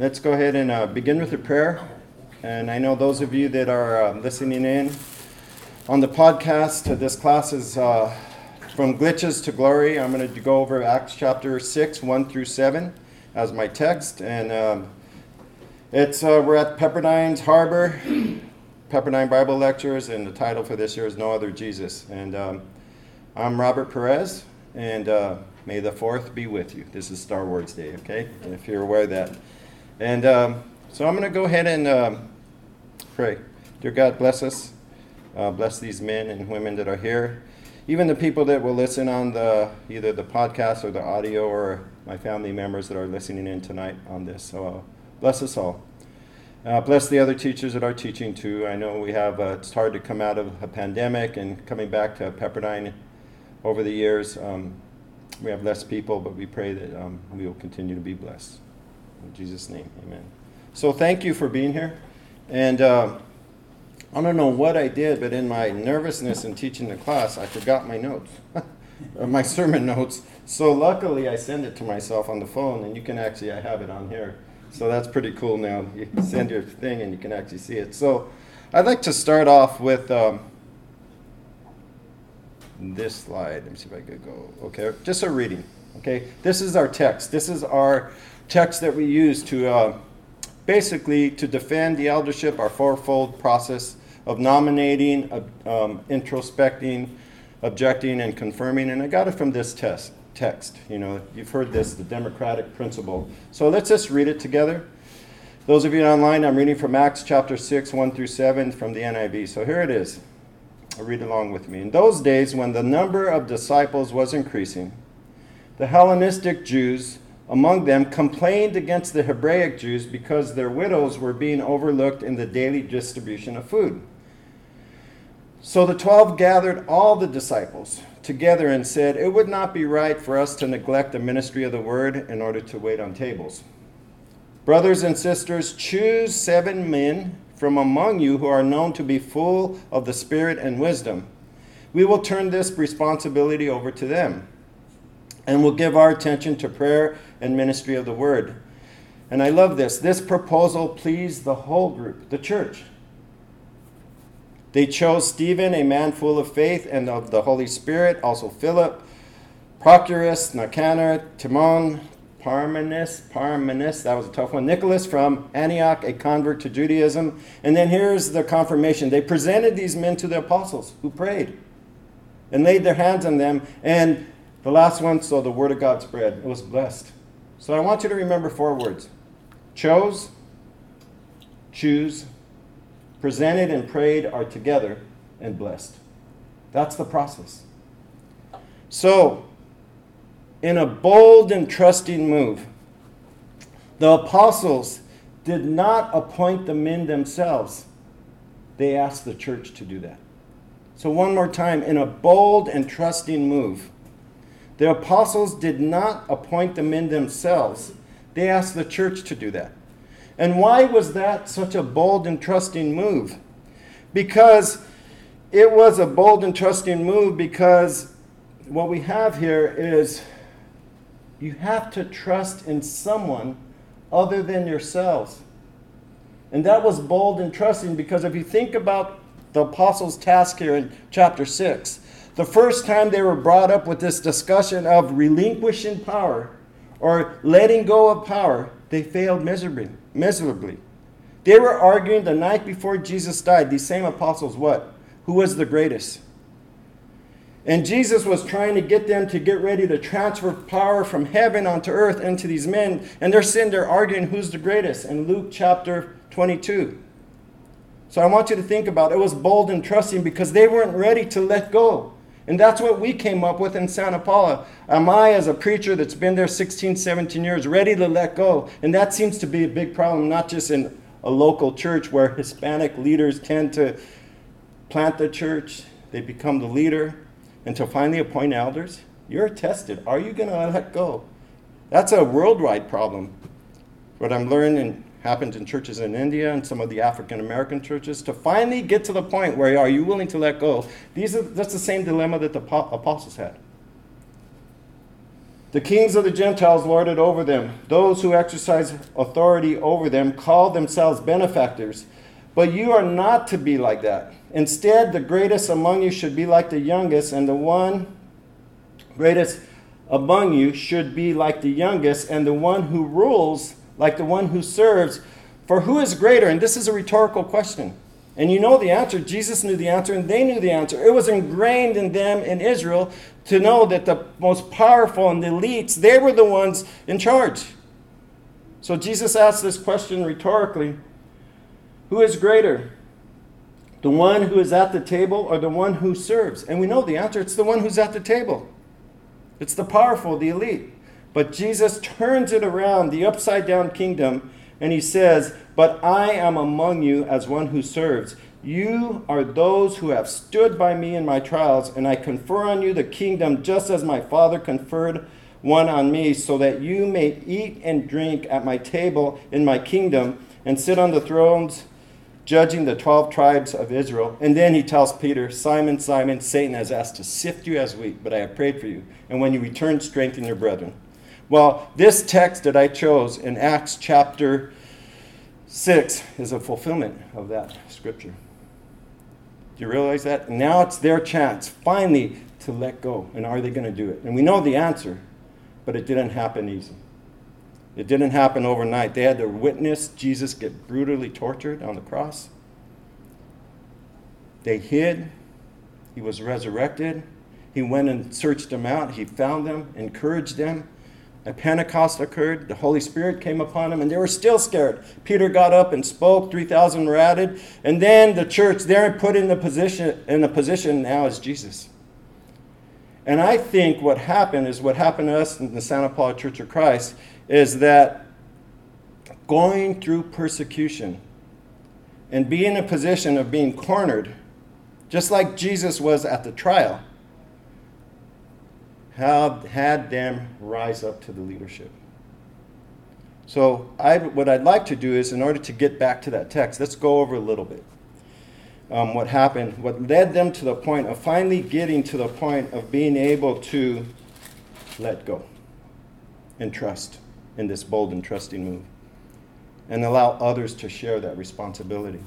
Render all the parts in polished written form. Let's go ahead and begin with a prayer. And I know those of you that are listening in on the podcast, this class is From Glitches to Glory. I'm going to go over Acts chapter 6, 1 through 7 as my text. And we're at Pepperdine's Harbor, Pepperdine Bible Lectures, and the title for this year is No Other Jesus. And I'm Robert Perez, and may the 4th be with you. This is Star Wars Day, okay, if you're aware of that. And so I'm going to go ahead and pray. Dear God, bless us. Bless these men and women that are here. Even the people that will listen on either the podcast or the audio, or my family members that are listening in tonight on this. So bless us all. Bless the other teachers that are teaching too. I know we have, it's hard to come out of a pandemic and coming back to Pepperdine over the years. We have less people, but we pray that we will continue to be blessed. In Jesus' name, amen. So thank you for being here. And I don't know what I did, but in my nervousness in teaching the class, I forgot my notes, my sermon notes. So luckily, I send it to myself on the phone, and you can actually, I have it on here. So that's pretty cool now. You send your thing, and you can actually see it. So I'd like to start off with this slide. Let me see if I could go. Okay, just a reading. Okay, this is our text. This is our text that we use to basically to defend the eldership, our fourfold process of nominating, introspecting, objecting, and confirming. And I got it from this text. You know, you've heard this, the democratic principle. So let's just read it together. Those of you online, I'm reading from Acts chapter 6, 1 through 7 from the NIV. So here it is. I'll read along with me. In those days, when the number of disciples was increasing, the Hellenistic Jews among them complained against the Hebraic Jews because their widows were being overlooked in the daily distribution of food. So the 12 gathered all the disciples together and said, "It would not be right for us to neglect the ministry of the word in order to wait on tables. Brothers and sisters, choose 7 men from among you who are known to be full of the Spirit and wisdom. We will turn this responsibility over to them, and we'll give our attention to prayer and ministry of the word." And I love this. This proposal pleased the whole group, the church. They chose Stephen, a man full of faith and of the Holy Spirit, also Philip, Prochorus, Nicanor, Timon, Parmenas, that was a tough one, Nicholas from Antioch, a convert to Judaism. And then here's the confirmation. They presented these men to the apostles, who prayed and laid their hands on them. And the last one, so the word of God spread. It was blessed. So I want you to remember 4 words. Chose, choose, presented and prayed are together, and blessed. That's the process. So, in a bold and trusting move, the apostles did not appoint the men themselves. They asked the church to do that. So one more time, in a bold and trusting move, the apostles did not appoint the men themselves. They asked the church to do that. And why was that such a bold and trusting move? Because it was a bold and trusting move because what we have here is you have to trust in someone other than yourselves. And that was bold and trusting because if you think about the apostles' task here in chapter 6, the first time they were brought up with this discussion of relinquishing power or letting go of power, they failed miserably. They were arguing the night before Jesus died, these same apostles, what? Who was the greatest? And Jesus was trying to get them to get ready to transfer power from heaven onto earth into these men. And they're sitting there arguing who's the greatest in Luke chapter 22. So I want you to think about it. It was bold and trusting because they weren't ready to let go. And that's what we came up with in Santa Paula. Am I, as a preacher that's been there 16, 17 years, ready to let go? And that seems to be a big problem, not just in a local church where Hispanic leaders tend to plant the church, they become the leader, and to finally appoint elders. You're tested. Are you going to let go? That's a worldwide problem. What I'm learning happened in churches in India and some of the African American churches, to finally get to the point where are you willing to let go? That's the same dilemma that the apostles had. The kings of the Gentiles lord it over them. Those who exercise authority over them call themselves benefactors. But you are not to be like that. Instead, the greatest among you should be like the youngest, and the one greatest among you should be like the youngest, and the one who rules like the one who serves. For who is greater? And this is a rhetorical question. And you know the answer. Jesus knew the answer, and they knew the answer. It was ingrained in them in Israel to know that the most powerful and the elites, they were the ones in charge. So Jesus asked this question rhetorically. Who is greater? The one who is at the table or the one who serves? And we know the answer. It's the one who's at the table. It's the powerful, the elite. But Jesus turns it around, the upside-down kingdom, and he says, but I am among you as one who serves. You are those who have stood by me in my trials, and I confer on you the kingdom just as my Father conferred one on me, so that you may eat and drink at my table in my kingdom and sit on the thrones judging the 12 tribes of Israel. And then he tells Peter, Simon, Simon, Satan has asked to sift you as wheat, but I have prayed for you. And when you return, strengthen your brethren. Well, this text that I chose in Acts chapter 6 is a fulfillment of that scripture. Do you realize that? Now it's their chance, finally, to let go. And are they going to do it? And we know the answer, but it didn't happen easy. It didn't happen overnight. They had to witness Jesus get brutally tortured on the cross. They hid. He was resurrected. He went and searched them out. He found them, encouraged them. A Pentecost occurred, the Holy Spirit came upon them, and they were still scared. Peter got up and spoke, 3,000 were added, and then the church, they're put in the position now is Jesus. And I think what happened is what happened to us in the Santa Paula Church of Christ is that going through persecution and being in a position of being cornered, just like Jesus was at the trial, had them rise up to the leadership. So what I'd like to do is, in order to get back to that text, let's go over a little bit what happened, what led them to the point of finally getting to the point of being able to let go and trust in this bold and trusting move and allow others to share that responsibility.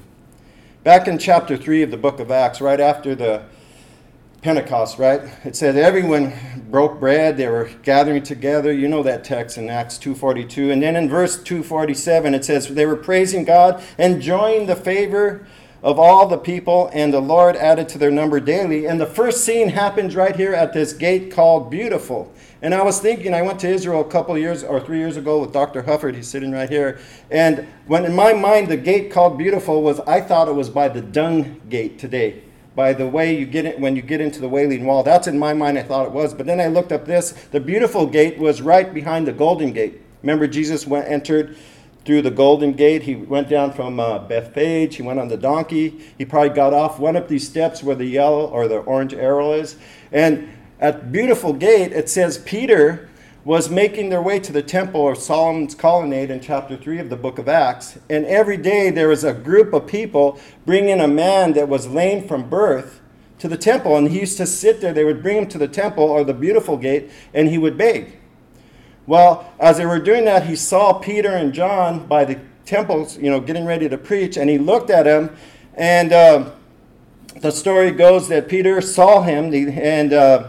Back in chapter 3 of the book of Acts, right after the Pentecost, right? It said everyone broke bread. They were gathering together. You know that text in Acts 2:42. And then in verse 2:47, it says they were praising God, enjoying the favor of all the people, and the Lord added to their number daily. And the first scene happens right here at this gate called Beautiful. And I was thinking, I went to Israel a couple years or 3 years ago with Dr. Hufford. He's sitting right here. And when in my mind the gate called Beautiful was, I thought it was by the Dung Gate today. By the way, you get it when you get into the Wailing Wall. That's in my mind, I thought it was. But then I looked up this. The Beautiful Gate was right behind the Golden Gate. Remember, Jesus entered through the Golden Gate. He went down from Bethphage. He went on the donkey. He probably got off, went up these steps where the yellow or the orange arrow is. And at Beautiful Gate, it says Peter was making their way to the temple of Solomon's colonnade in chapter 3 of the book of Acts. And every day there was a group of people bringing a man that was lame from birth to the temple. And he used to sit there. They would bring him to the temple or the Beautiful Gate, and he would beg. Well, as they were doing that, he saw Peter and John by the temples, getting ready to preach. And he looked at him. And the story goes that Peter saw him and...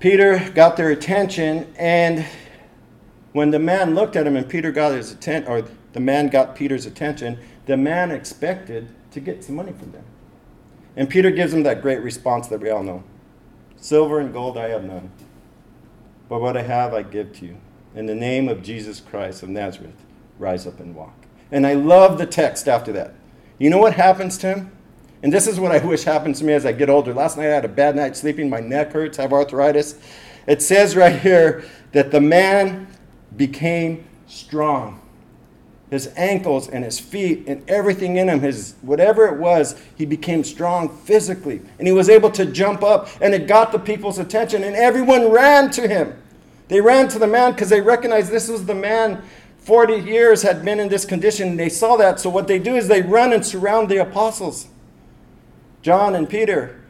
Peter got their attention, and when the man looked at him and Peter got his attention, or the man got Peter's attention, the man expected to get some money from them. And Peter gives him that great response that we all know. Silver and gold I have none, but what I have I give to you. In the name of Jesus Christ of Nazareth, rise up and walk. And I love the text after that. You know what happens to him? And this is what I wish happens to me as I get older. Last night I had a bad night sleeping. My neck hurts. I have arthritis. It says right here that the man became strong. His ankles and his feet and everything in him, his whatever it was, he became strong physically. And he was able to jump up. And it got the people's attention. And everyone ran to him. They ran to the man because they recognized this was the man 40 years had been in this condition. And they saw that. So what they do is they run and surround the apostles. John and Peter.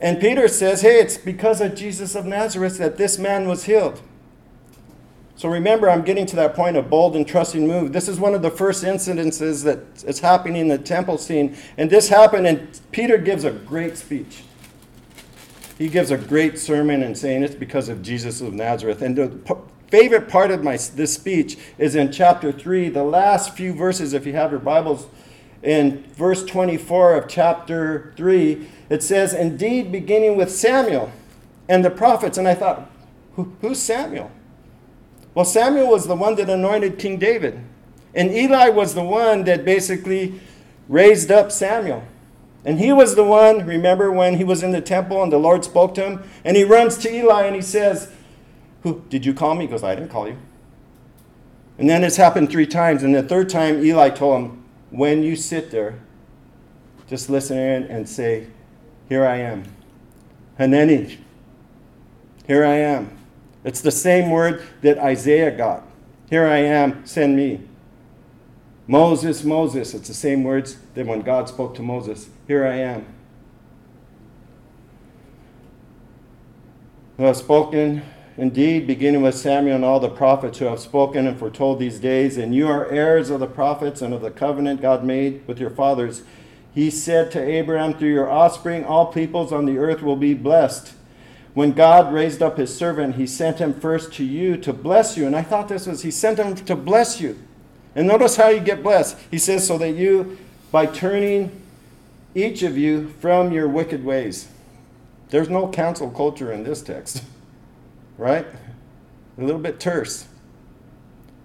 And Peter says, hey, it's because of Jesus of Nazareth that this man was healed. So remember, I'm getting to that point of bold and trusting move. This is one of the first incidences that is happening in the temple scene. And this happened, and Peter gives a great speech. He gives a great sermon and saying it's because of Jesus of Nazareth. And the favorite part of this speech is in chapter 3, the last few verses, if you have your Bibles, in verse 24 of chapter 3, it says, "Indeed, beginning with Samuel and the prophets." And I thought, who's Samuel? Well, Samuel was the one that anointed King David. And Eli was the one that basically raised up Samuel. And he was the one, remember, when he was in the temple and the Lord spoke to him? And he runs to Eli and he says, "Who did you call me?" He goes, "I didn't call you." And then it's happened 3 times. And the 3rd time, Eli told him, "When you sit there, just listen in and say, 'Here I am.' Haneni, here I am." It's the same word that Isaiah got. "Here I am, send me." Moses, Moses. It's the same words that when God spoke to Moses. "Here I am. Who have spoken, indeed, beginning with Samuel and all the prophets who have spoken and foretold these days. And you are heirs of the prophets and of the covenant God made with your fathers. He said to Abraham, 'Through your offspring, all peoples on the earth will be blessed.' When God raised up his servant, he sent him first to you to bless you." And I thought this was, he sent him to bless you. And notice how you get blessed. He says, "So that you, by turning each of you from your wicked ways." There's no counsel culture in this text, right? A little bit terse.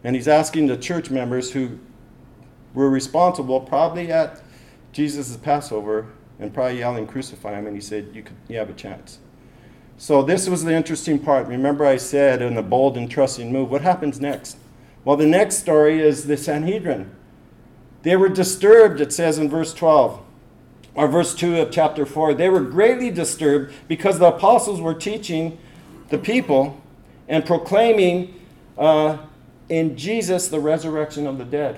And he's asking the church members who were responsible, probably at Jesus' Passover, and probably yelling, "Crucify him." And he said, you have a chance. So this was the interesting part. Remember I said in the bold and trusting move, what happens next? Well, the next story is the Sanhedrin. They were disturbed, it says in verse 12, or verse 2 of chapter 4. They were greatly disturbed because the apostles were teaching the people and proclaiming in Jesus the resurrection of the dead.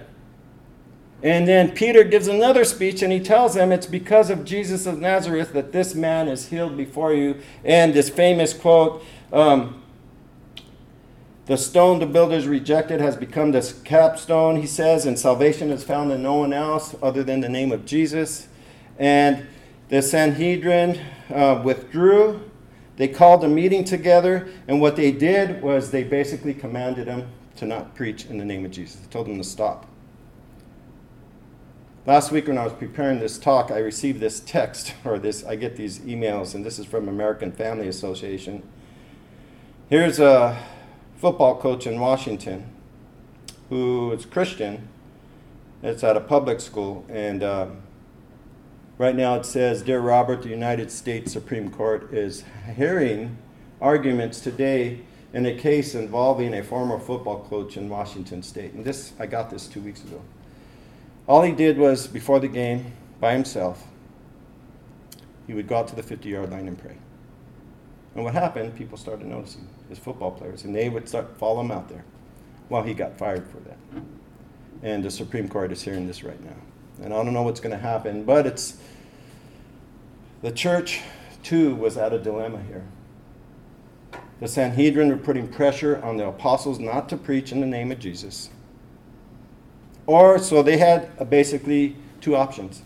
And then Peter gives another speech, and he tells them it's because of Jesus of Nazareth that this man is healed before you. And this famous quote, "The stone the builders rejected has become this capstone," he says, "and salvation is found in no one else other than the name of Jesus." And the Sanhedrin withdrew. They called a meeting together, and what they did was they basically commanded them to not preach in the name of Jesus. They told them to stop. Last week when I was preparing this talk, I received this text, I get these emails, and this is from American Family Association. Here's a football coach in Washington who is Christian. It's at a public school, and right now it says, "Dear Robert, the United States Supreme Court is hearing arguments today in a case involving a former football coach in Washington State." And this, I got this 2 weeks ago. All he did was, before the game, by himself, he would go out to the 50-yard line and pray. And what happened, people started noticing, his football players, and they would start follow him out there. Well, he got fired for that. And the Supreme Court is hearing this right now. And I don't know what's going to happen, but it's, the church, too, was at a dilemma here. The Sanhedrin were putting pressure on the apostles not to preach in the name of Jesus. Or, so they had basically 2 options.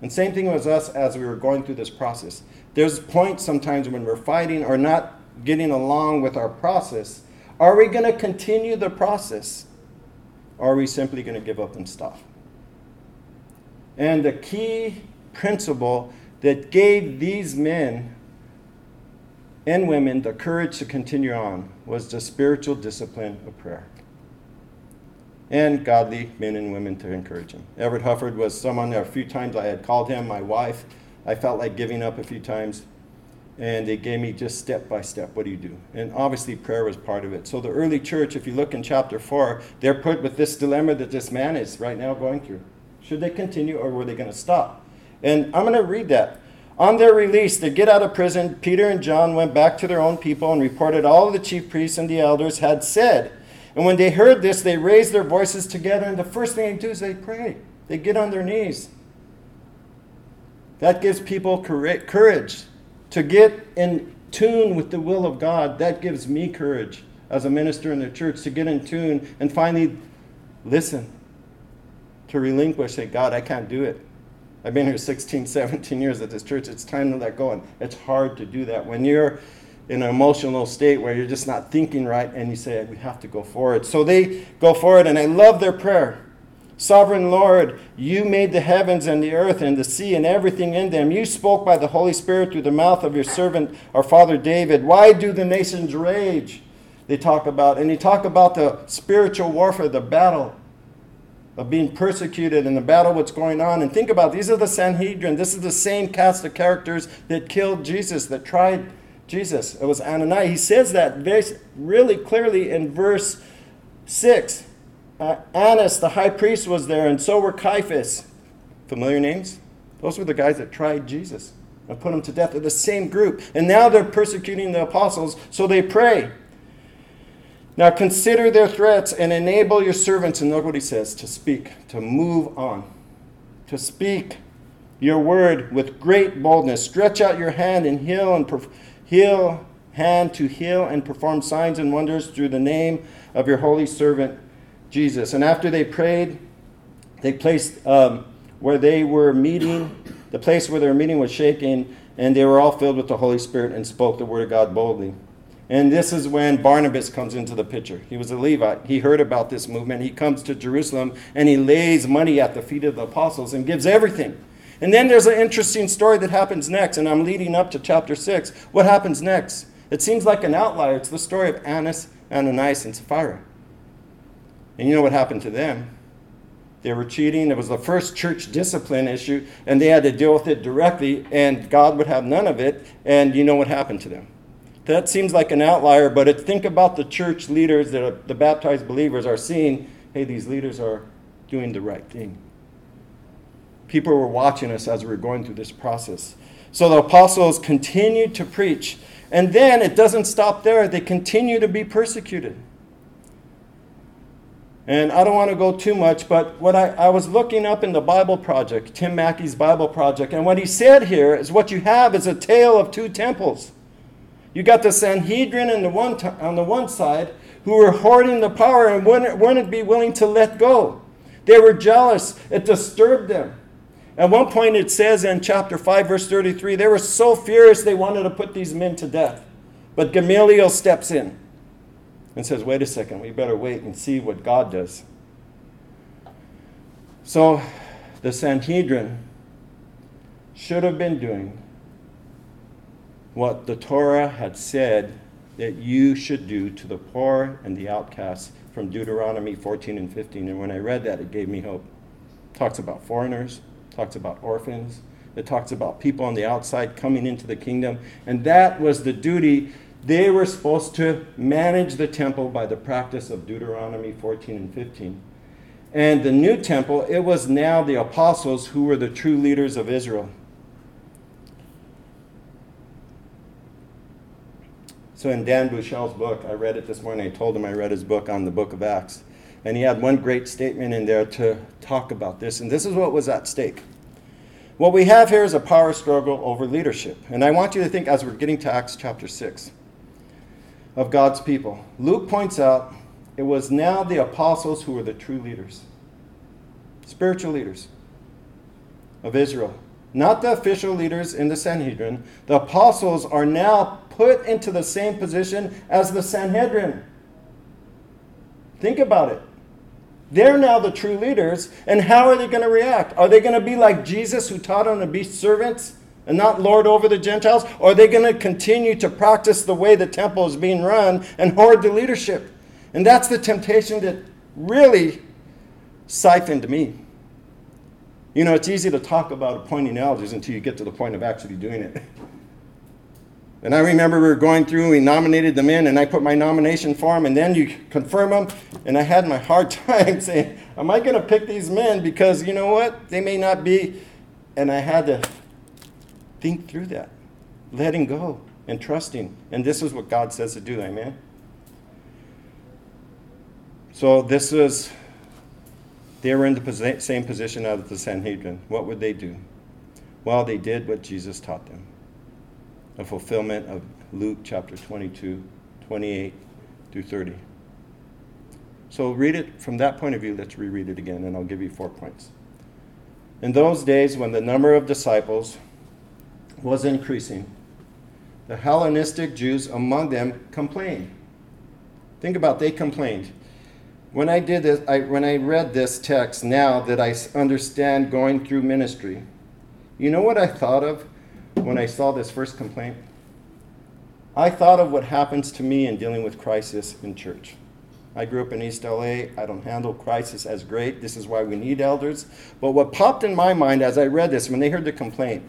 And same thing was us as we were going through this process. There's points sometimes when we're fighting or not getting along with our process. Are we going to continue the process? Or are we simply going to give up and stop? And the key principle that gave these men and women the courage to continue on was the spiritual discipline of prayer. And godly men and women to encourage him. Robert Hufford was someone that a few times I had called him my wife. I felt like giving up a few times. And they gave me just step by step, what do you do? And obviously prayer was part of it. So the early church, if you look in chapter 4, they're put with this dilemma that this man is right now going through. Should they continue or were they going to stop? And I'm going to read that. On their release, they get out of prison. Peter and John went back to their own people and reported all the chief priests and the elders had said. And when they heard this, they raised their voices together, and the first thing they do is they pray. They get on their knees. That gives people courage to get in tune with the will of God. That gives me courage as a minister in the church to get in tune and finally listen, to relinquish, say, God, I can't do it. I've been here 16, 17 years at this church. It's time to let go. And it's hard to do that when you're in an emotional state where you're just not thinking right, and you say, we have to go forward. So they go forward, and I love their prayer. Sovereign Lord, you made the heavens and the earth and the sea and everything in them. You spoke by the Holy Spirit through the mouth of your servant, our father David. Why do the nations rage? They talk about, and they talk about the spiritual warfare, the battle of being persecuted and the battle what's going on. And think about, these are the Sanhedrin. This is the same cast of characters that killed Jesus, that tried Jesus. It was Ananias. He says that very, really clearly in verse 6. Annas, the high priest, was there, and so were Caiaphas. Familiar names? Those were the guys that tried Jesus and put him to death. They're the same group. And now they're persecuting the apostles, so they pray. Now consider their threats and enable your servants, and look what he says, to speak, to move on, to speak your word with great boldness. Stretch out your hand and heal and perform signs and wonders through the name of your holy servant Jesus. And after they prayed, they placed where they were meeting, the place where their meeting was shaking, and they were all filled with the Holy Spirit and spoke the word of God boldly. And this is when Barnabas comes into the picture. He was a Levite. He heard about this movement. He comes to Jerusalem, and he lays money at the feet of the apostles and gives everything. And then there's an interesting story that happens next, and I'm leading up to chapter 6. What happens next? It seems like an outlier. It's the story of Ananias, and Sapphira. And you know what happened to them? They were cheating. It was the first church discipline issue, and they had to deal with it directly, and God would have none of it, and you know what happened to them. That seems like an outlier, but think about the church leaders that the baptized believers are seeing. Hey, these leaders are doing the right thing. People were watching us as we were going through this process. So the apostles continued to preach, and then it doesn't stop there. They continue to be persecuted. And I don't want to go too much, but what I was looking up in the Bible project, Tim Mackey's Bible project, and what he said here is what you have is a tale of two temples. You got the Sanhedrin on the one side who were hoarding the power and wouldn't be willing to let go. They were jealous. It disturbed them. At one point it says in chapter 5, verse 33, they were so furious they wanted to put these men to death. But Gamaliel steps in and says, wait a second, we better wait and see what God does. So the Sanhedrin should have been doing what the Torah had said that you should do to the poor and the outcasts from Deuteronomy 14 and 15. And when I read that, it gave me hope. It talks about foreigners, it talks about orphans, it talks about people on the outside coming into the kingdom. And that was the duty. They were supposed to manage the temple by the practice of Deuteronomy 14 and 15. And the new temple, it was now the apostles who were the true leaders of Israel. So in Dan Buchel's book, I read it this morning. I told him I read his book on the book of Acts. And he had one great statement in there to talk about this. And this is what was at stake. What we have here is a power struggle over leadership. And I want you to think as we're getting to Acts chapter 6. Of God's people. Luke points out it was now the apostles who were the true leaders, spiritual leaders of Israel, not the official leaders in the Sanhedrin. The apostles are now put into the same position as the Sanhedrin. Think about it. They're now the true leaders, and how are they going to react? Are they going to be like Jesus, who taught them to be servants and not lord over the Gentiles? Or are they going to continue to practice the way the temple is being run and hoard the leadership? And that's the temptation that really siphoned me. You know, it's easy to talk about appointing elders until you get to the point of actually doing it. And I remember we were going through, we nominated them in, and I put my nomination form, and then you confirm them, and I had my hard time saying, am I going to pick these men? Because you know what? They may not be. And I had to think through that, letting go and trusting. And this is what God says to do, amen? So they were in the same position as the Sanhedrin. What would they do? Well, they did what Jesus taught them. A fulfillment of Luke chapter 22, 28, through 30. So read it from that point of view. Let's reread it again, and I'll give you 4 points. In those days, when the number of disciples was increasing, the Hellenistic Jews among them complained. Think about, they complained. When I did this, when I read this text, now that I understand going through ministry, you know what I thought of when I saw this first complaint? I thought of what happens to me in dealing with crisis in church. I grew up in East LA. I don't handle crisis as great. This is why we need elders. But what popped in my mind as I read this, when they heard the complaint,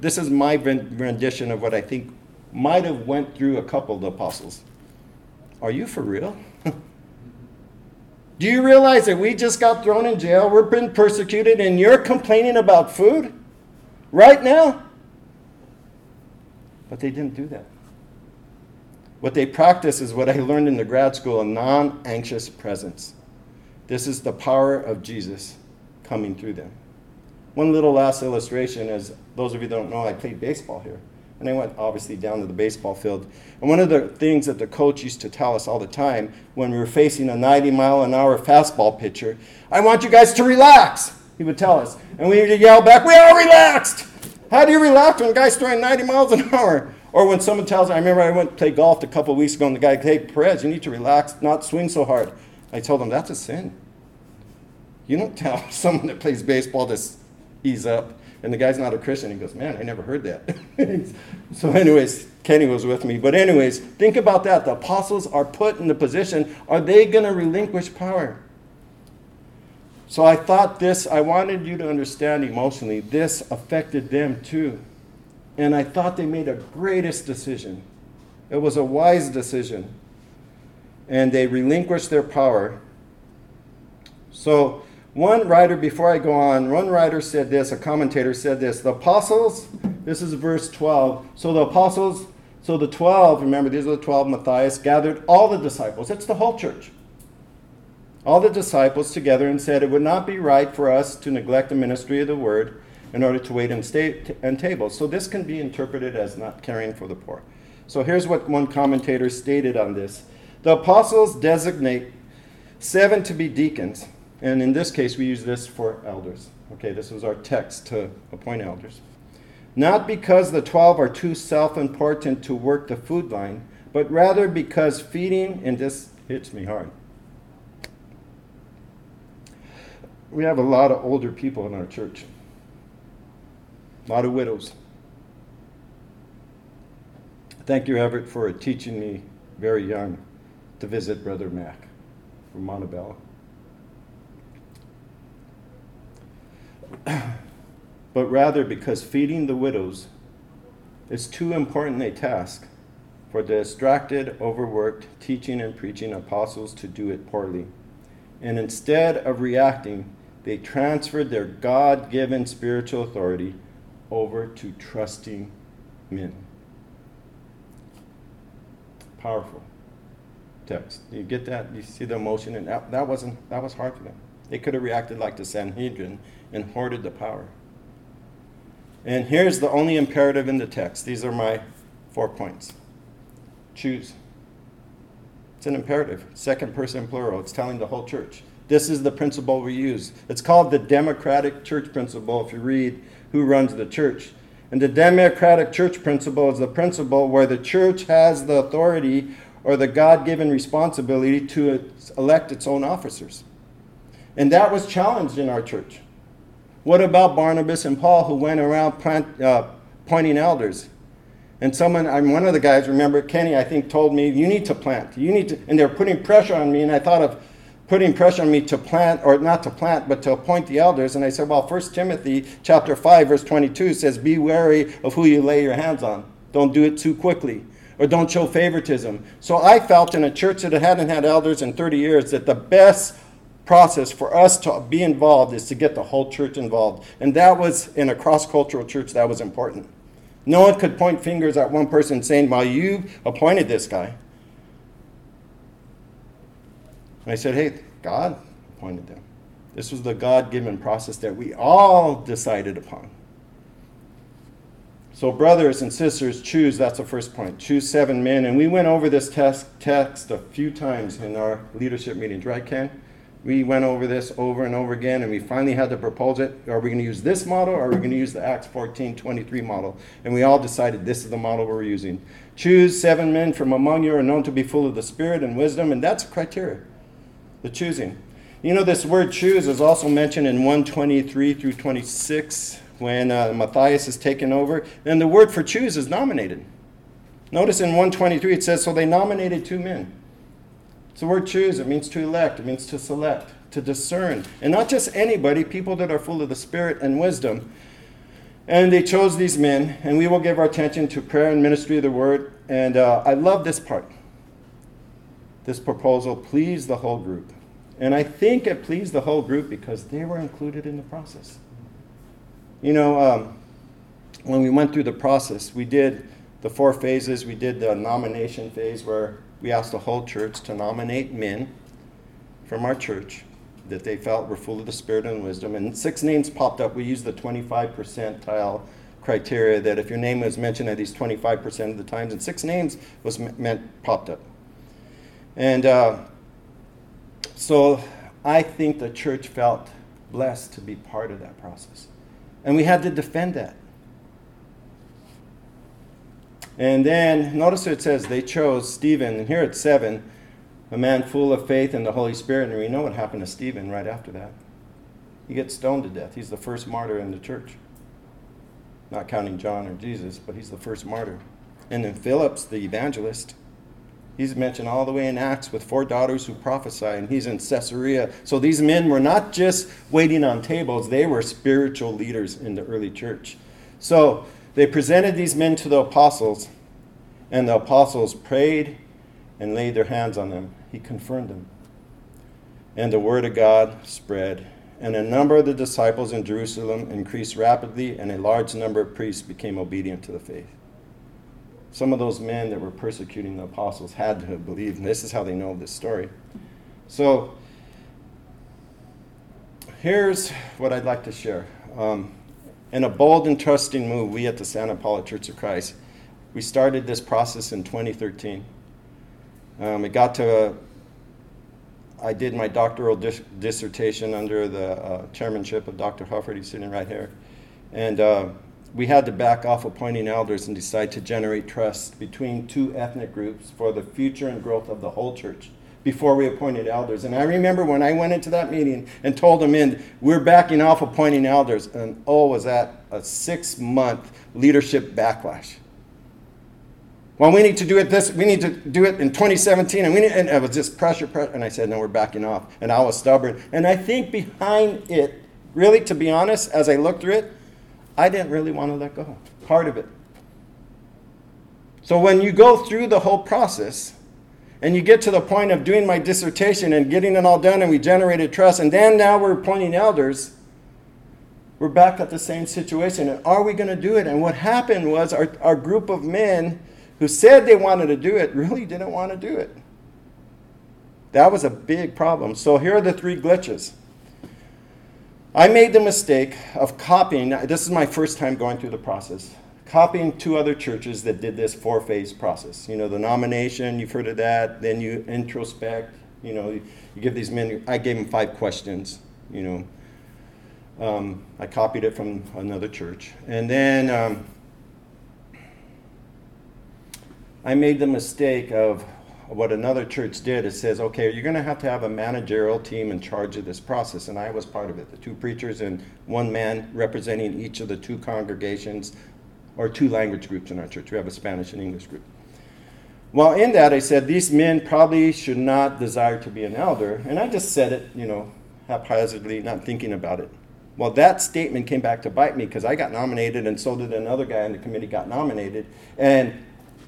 this is my rendition of what I think might have went through a couple of the apostles. Are you for real? Do you realize that we just got thrown in jail, we're being persecuted, and you're complaining about food right now? But they didn't do that. What they practice is what I learned in the grad school, a non-anxious presence. This is the power of Jesus coming through them. One little last illustration is, those of you that don't know, I played baseball here. And I went, obviously, down to the baseball field. And one of the things that the coach used to tell us all the time when we were facing a 90-mile-an-hour fastball pitcher, I want you guys to relax, he would tell us. And we would yell back, we are relaxed. How do you relax when a guy's throwing 90 miles an hour? Or when someone tells me, I remember I went to play golf a couple of weeks ago, and the guy, hey, Perez, you need to relax, not swing so hard. I told him, that's a sin. You don't tell someone that plays baseball to ease up. And the guy's not a Christian. He goes, man, I never heard that. So anyways, Kenny was with me. But anyways, think about that. The apostles are put in the position, are they going to relinquish power? So I thought this, I wanted you to understand emotionally, this affected them too. And I thought they made a greatest decision. It was a wise decision. And they relinquished their power. So one writer, before I go on, one writer said this, a commentator said this, the apostles, this is verse 12, so the 12, remember these are the 12, Matthias, gathered all the disciples, it's the whole church, all the disciples together and said, it would not be right for us to neglect the ministry of the word in order to wait on tables. So this can be interpreted as not caring for the poor. So here's what one commentator stated on this. The apostles designate 7 to be deacons. And in this case, we use this for elders. Okay, this was our text to appoint elders. Not because the 12 are too self-important to work the food line, but rather because feeding, and this hits me hard. We have a lot of older people in our church. A lot of widows. Thank you, Everett, for teaching me very young to visit Brother Mac from Montebello. But rather because feeding the widows is too important a task for the distracted, overworked, teaching and preaching apostles to do it poorly. And instead of reacting, they transferred their God-given spiritual authority over to trusting men. Powerful text. You get that? You see the emotion? And that was hard for them. They could have reacted like the Sanhedrin and hoarded the power. And here's the only imperative in the text. These are my 4 points. Choose. It's an imperative. Second person plural. It's telling the whole church. This is the principle we use. It's called the democratic church principle if you read Who Runs the Church. And the democratic church principle is the principle where the church has the authority or the God-given responsibility to elect its own officers. And that was challenged in our church. What about Barnabas and Paul who went around pointing elders? And one of the guys, remember, Kenny, I think, told me, you need to plant. You need to, and they were putting pressure on me, and I thought of putting pressure on me to plant, or not to plant, but to appoint the elders. And I said, well, 1 Timothy chapter 5, verse 22 says, be wary of who you lay your hands on. Don't do it too quickly, or don't show favoritism. So I felt in a church that hadn't had elders in 30 years that the best process for us to be involved is to get the whole church involved. And that was, in a cross-cultural church, that was important. No one could point fingers at one person saying, well, you appointed this guy. And I said, hey, God appointed them. This was the God-given process that we all decided upon. So brothers and sisters, choose, that's the first point. Choose 7 men. And we went over this text a few times in our leadership meetings, right, Ken? We went over this over and over again, and we finally had to propose it. Are we going to use this model, or are we going to use the Acts 14:23 model? And we all decided this is the model we're using. Choose 7 men from among you who are known to be full of the Spirit and wisdom, and that's a criteria, the choosing. You know, this word choose is also mentioned in 1:23 through 26 when Matthias is taken over. And the word for choose is nominated. Notice in 1:23 it says, so they nominated 2 men. So the word choose, it means to elect, it means to select, to discern. And not just anybody, people that are full of the Spirit and wisdom. And they chose these men, and we will give our attention to prayer and ministry of the word. And I love this part. This proposal pleased the whole group. And I think it pleased the whole group because they were included in the process. You know, when we went through the process, we did the 4 phases. We did the nomination phase where we asked the whole church to nominate men from our church that they felt were full of the Spirit and wisdom. And 6 names popped up. We used the 25 percentile criteria that if your name was mentioned at least 25% of the times, and 6 names was popped up. And so I think the church felt blessed to be part of that process. And we had to defend that. And then, notice it says they chose Stephen, and here it's 7, a man full of faith and the Holy Spirit. And we know what happened to Stephen right after that. He gets stoned to death. He's the first martyr in the church. Not counting John or Jesus, but he's the first martyr. And then Philip's the evangelist. He's mentioned all the way in Acts with 4 daughters who prophesy, and he's in Caesarea. So these men were not just waiting on tables. They were spiritual leaders in the early church. So they presented these men to the apostles, and the apostles prayed and laid their hands on them. He confirmed them. And the word of God spread. And a number of the disciples in Jerusalem increased rapidly, and a large number of priests became obedient to the faith. Some of those men that were persecuting the apostles had to have believed, and this is how they know this story. So here's what I'd like to share. In a bold and trusting move, we at the Santa Paula Church of Christ, we started this process in 2013. It got to, I did my doctoral dissertation under the chairmanship of Dr. Hufford. He's sitting right here. And we had to back off appointing elders and decide to generate trust between 2 ethnic groups for the future and growth of the whole church before we appointed elders. And I remember when I went into that meeting and told them, we're backing off appointing elders, and was that a 6-month leadership backlash. Well, we need to do it we need to do it in 2017, and it was just pressure, and I said, no, we're backing off. And I was stubborn. And I think behind it, really, to be honest, as I looked through it, I didn't really want to let go, part of it. So when you go through the whole process, and you get to the point of doing my dissertation and getting it all done, and we generated trust, and then now we're appointing elders, we're back at the same situation. And are we going to do it? And what happened was our group of men who said they wanted to do it really didn't want to do it. That was a big problem. So here are the 3 glitches. I made the mistake of copying. This is my first time going through the process. Copying 2 other churches that did this 4-phase process. You know, the nomination, you've heard of that. Then you introspect. You know, you give these men, I gave them 5 questions. You know, I copied it from another church. And then I made the mistake of what another church did. It says, okay, you're going to have a managerial team in charge of this process. And I was part of it. The 2 preachers and 1 man representing each of the 2 congregations or 2 language groups in our church. We have a Spanish and English group. Well, in that, I said, these men probably should not desire to be an elder. And I just said it, you know, haphazardly, not thinking about it. Well, that statement came back to bite me because I got nominated, and so did another guy on the committee got nominated. And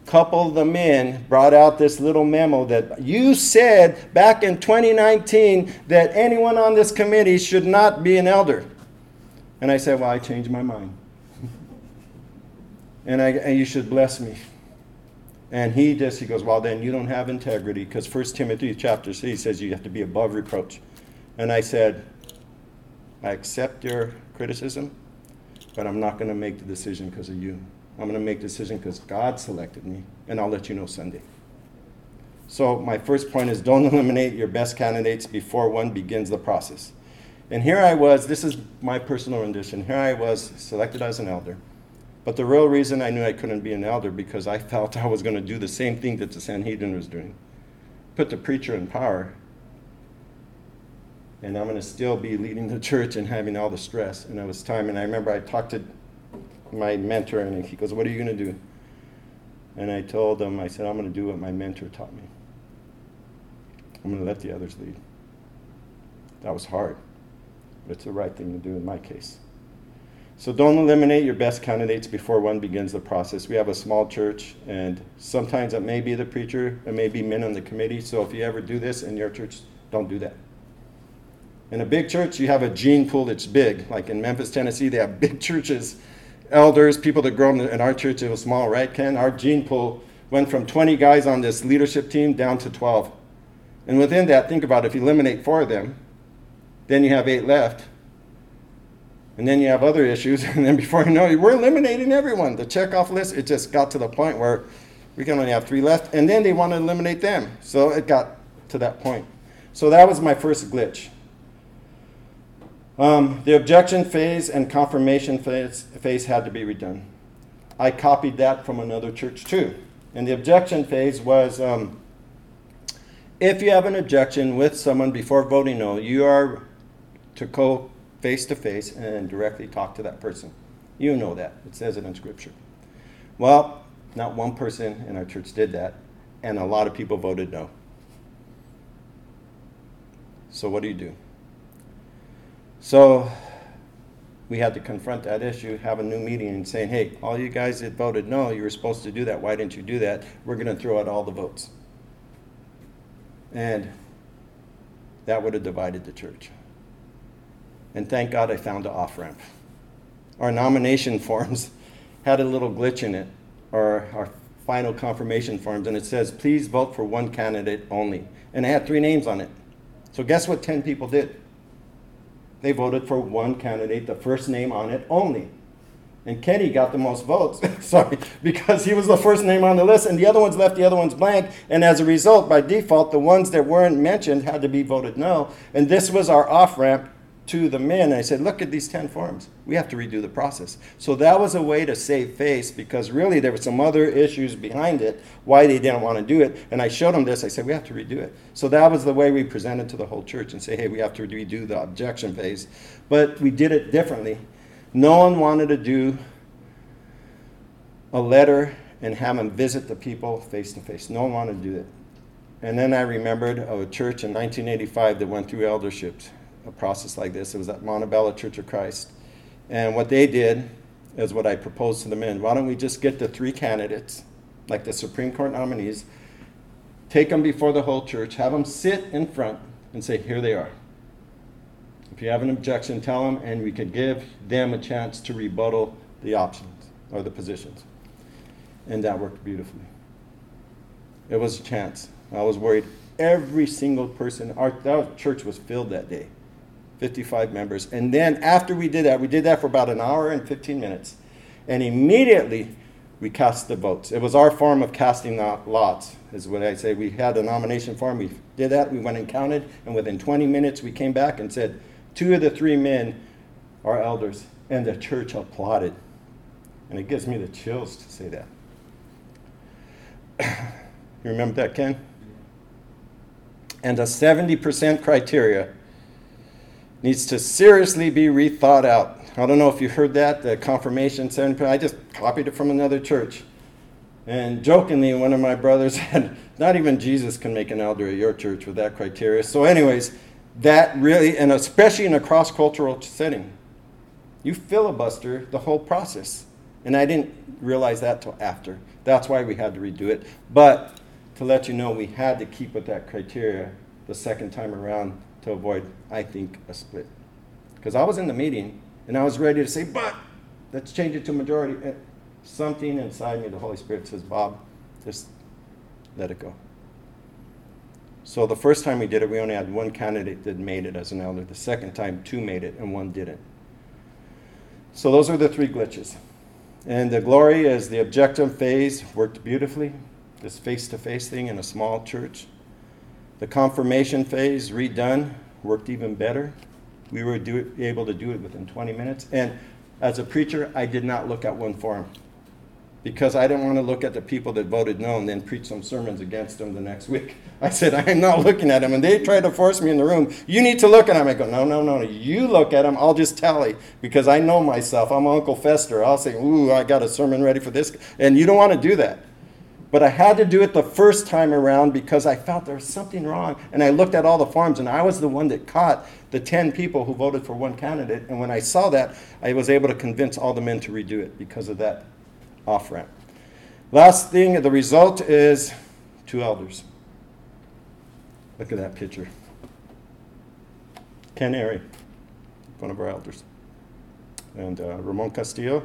a couple of the men brought out this little memo that you said back in 2019 that anyone on this committee should not be an elder. And I said, well, I changed my mind. And you should bless me. And he goes, well, then you don't have integrity, because 1 Timothy chapter 3 says you have to be above reproach. And I said, I accept your criticism, but I'm not going to make the decision because of you. I'm going to make a decision because God selected me, and I'll let you know Sunday. So my first point is don't eliminate your best candidates before one begins the process. And here I was, this is my personal rendition, here I was selected as an elder. But the real reason I knew I couldn't be an elder because I felt I was going to do the same thing that the Sanhedrin was doing. Put the preacher in power, and I'm going to still be leading the church and having all the stress. And it was time, and I remember I talked to my mentor, and he goes, what are you going to do? And I told him, I said, I'm going to do what my mentor taught me. I'm going to let the others lead. That was hard, but it's the right thing to do in my case. So don't eliminate your best candidates before one begins the process. We have a small church, and sometimes it may be the preacher, it may be men on the committee. So if you ever do this in your church, don't do that. In a big church, you have a gene pool that's big. Like in Memphis, Tennessee, they have big churches, elders, people that grow in our church. It was small, right, Ken? Our gene pool went from 20 guys on this leadership team down to 12. And within that, think about it. If you eliminate 4 of them, then you have 8 left. And then you have other issues, and then before you know it, we're eliminating everyone. The checkoff list, it just got to the point where we can only have 3 left, and then they want to eliminate them. So it got to that point. So that was my first glitch. The objection phase and confirmation phase had to be redone. I copied that from another church too. And the objection phase was, if you have an objection with someone before voting no, you are to go face-to-face and directly talk to that person. You know that. It says it in Scripture. Well, not one person in our church did that, and a lot of people voted no. So what do? So we had to confront that issue, have a new meeting, and saying, hey, all you guys that voted no, you were supposed to do that. Why didn't you do that? We're going to throw out all the votes. And that would have divided the church. And thank God I found an off-ramp. Our nomination forms had a little glitch in it, or our final confirmation forms, and it says, please vote for one candidate only. And it had 3 names on it. So guess what 10 people did? They voted for one candidate, the first name on it only. And Kenny got the most votes, because he was the first name on the list, and the other ones left the other ones blank. And as a result, by default, the ones that weren't mentioned had to be voted no. And this was our off-ramp to the men. I said, look at these 10 forms. We have to redo the process. So that was a way to save face, because really there were some other issues behind it, why they didn't want to do it. And I showed them this. I said, we have to redo it. So that was the way we presented to the whole church and say, hey, we have to redo the objection phase. But we did it differently. No one wanted to do a letter and have them visit the people face to face. No one wanted to do it. And then I remembered a church in 1985 that went through elderships, a process like this. It was at Montebello Church of Christ. And what they did is what I proposed to the men. Why don't we just get the 3 candidates, like the Supreme Court nominees, take them before the whole church, have them sit in front and say, here they are. If you have an objection, tell them, and we could give them a chance to rebuttal the options or the positions. And that worked beautifully. It was a chance. I was worried. Every single person, our church was filled that day. 55 members. And then after we did that for about an hour and 15 minutes. And immediately we cast the votes. It was our form of casting lots, is what I say. We had a nomination form. We did that. We went and counted. And within 20 minutes, we came back and said, 2 of the 3 men are elders. And the church applauded. And it gives me the chills to say that. You remember that, Ken? And the 70% criteria needs to seriously be rethought out. I don't know if you heard that, the confirmation, 7%. I just copied it from another church. And jokingly, one of my brothers said, not even Jesus can make an elder at your church with that criteria. So anyways, that really, and especially in a cross-cultural setting, you filibuster the whole process. And I didn't realize that till after. That's why we had to redo it. But to let you know, we had to keep with that criteria the second time around, to avoid, I think, a split. Because I was in the meeting, and I was ready to say, but let's change it to majority. And something inside me, the Holy Spirit says, Bob, just let it go. So the first time we did it, we only had 1 candidate that made it as an elder. The second time, 2 made it, and 1 didn't. So those are the 3 glitches. And the glory as the objective phase worked beautifully, this face-to-face thing in a small church. The confirmation phase, redone, worked even better. We were able to do it within 20 minutes. And as a preacher, I did not look at one form, because I didn't want to look at the people that voted no and then preach some sermons against them the next week. I said, I am not looking at them. And they tried to force me in the room. You need to look at them. I go, no. You look at them. I'll just tally, because I know myself. I'm Uncle Fester. I'll say, ooh, I got a sermon ready for this. And you don't want to do that. But I had to do it the first time around because I felt there was something wrong. And I looked at all the forms, and I was the one that caught the 10 people who voted for one candidate. And when I saw that, I was able to convince all the men to redo it because of that off-ramp. Last thing, the result is 2 elders. Look at that picture. Ken Airy, one of our elders. And Ramon Castillo,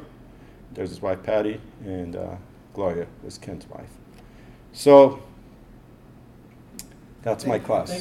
there's his wife Patty, and Gloria was Ken's wife. So that's my class.